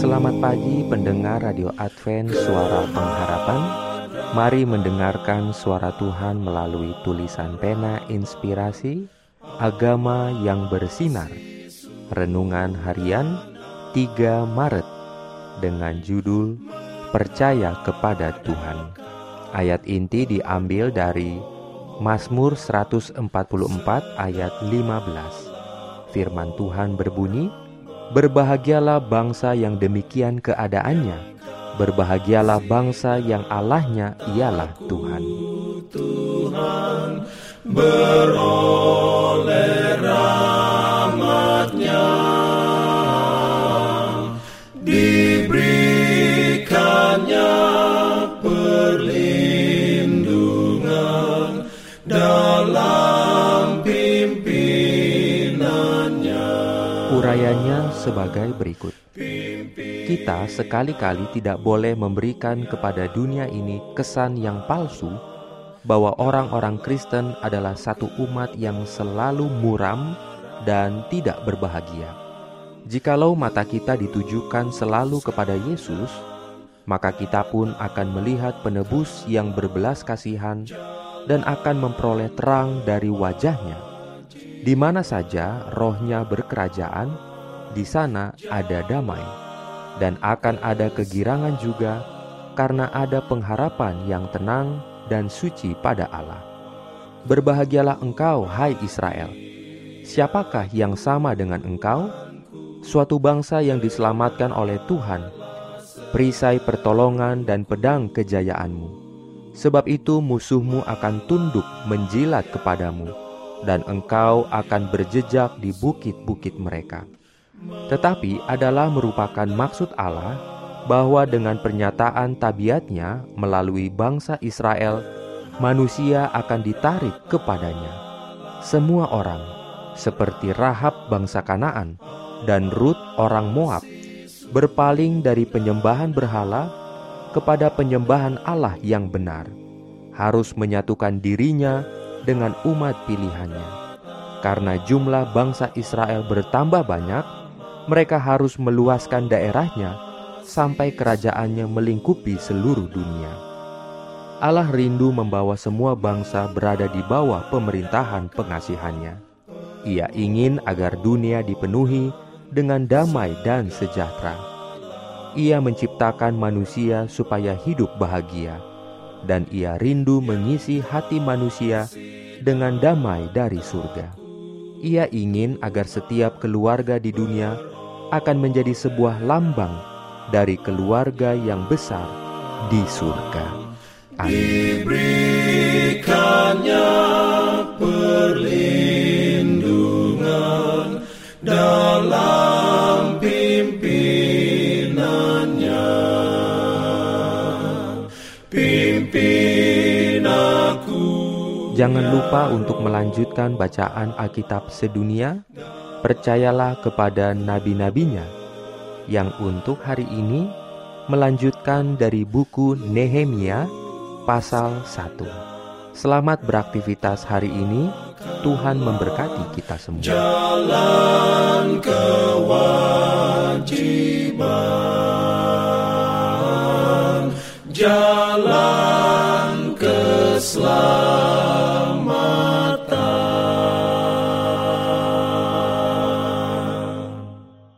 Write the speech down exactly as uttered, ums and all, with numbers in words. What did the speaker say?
Selamat pagi pendengar Radio Advent Suara Pengharapan. Mari mendengarkan suara Tuhan melalui tulisan pena inspirasi, agama yang bersinar, renungan harian tiga Maret, dengan judul Percaya kepada Tuhan. Ayat inti diambil dari Mazmur seratus empat puluh empat ayat lima belas. Firman Tuhan berbunyi, "Berbahagialah bangsa yang demikian keadaannya, berbahagialah bangsa yang Allahnya ialah Tuhan." Tuhan beroleh rahmat-Nya, diberikannya perlindungan dalam pimpinannya. Urayanya sebagai berikut. Kita sekali-kali tidak boleh memberikan kepada dunia ini kesan yang palsu bahwa orang-orang Kristen adalah satu umat yang selalu muram dan tidak berbahagia. Jikalau mata kita ditujukan selalu kepada Yesus, maka kita pun akan melihat penebus yang berbelas kasihan dan akan memperoleh terang dari wajah-Nya. Di mana saja roh-Nya berkerajaan, di sana ada damai. Dan akan ada kegirangan juga, karena ada pengharapan yang tenang dan suci pada Allah. Berbahagialah engkau, hai Israel. Siapakah yang sama dengan engkau? Suatu bangsa yang diselamatkan oleh Tuhan, perisai pertolongan dan pedang kejayaanmu. Sebab itu musuhmu akan tunduk menjilat kepadamu, dan engkau akan berjejak di bukit-bukit mereka. Tetapi adalah merupakan maksud Allah bahwa dengan pernyataan tabiat-Nya melalui bangsa Israel, manusia akan ditarik kepada-Nya. Semua orang, seperti Rahab bangsa Kanaan dan Rut orang Moab, berpaling dari penyembahan berhala kepada penyembahan Allah yang benar, harus menyatukan dirinya dengan umat pilihan-Nya. Karena jumlah bangsa Israel bertambah banyak, mereka harus meluaskan daerah-Nya sampai kerajaan-Nya melingkupi seluruh dunia. Allah rindu membawa semua bangsa berada di bawah pemerintahan pengasihan-Nya. Ia ingin agar dunia dipenuhi dengan damai dan sejahtera. Ia menciptakan manusia supaya hidup bahagia, dan Ia rindu mengisi hati manusia dengan damai dari surga. Ia ingin agar setiap keluarga di dunia akan menjadi sebuah lambang dari keluarga yang besar di surga. Amin. Diberikannya perlindungan dalam pimpinannya. Pimpin aku. Jangan lupa untuk melanjutkan bacaan Alkitab sedunia. Percayalah kepada nabi-nabinya, yang untuk hari ini melanjutkan dari buku Nehemia pasal satu. Selamat beraktivitas hari ini. Tuhan memberkati kita semua. Jalan kewajiban.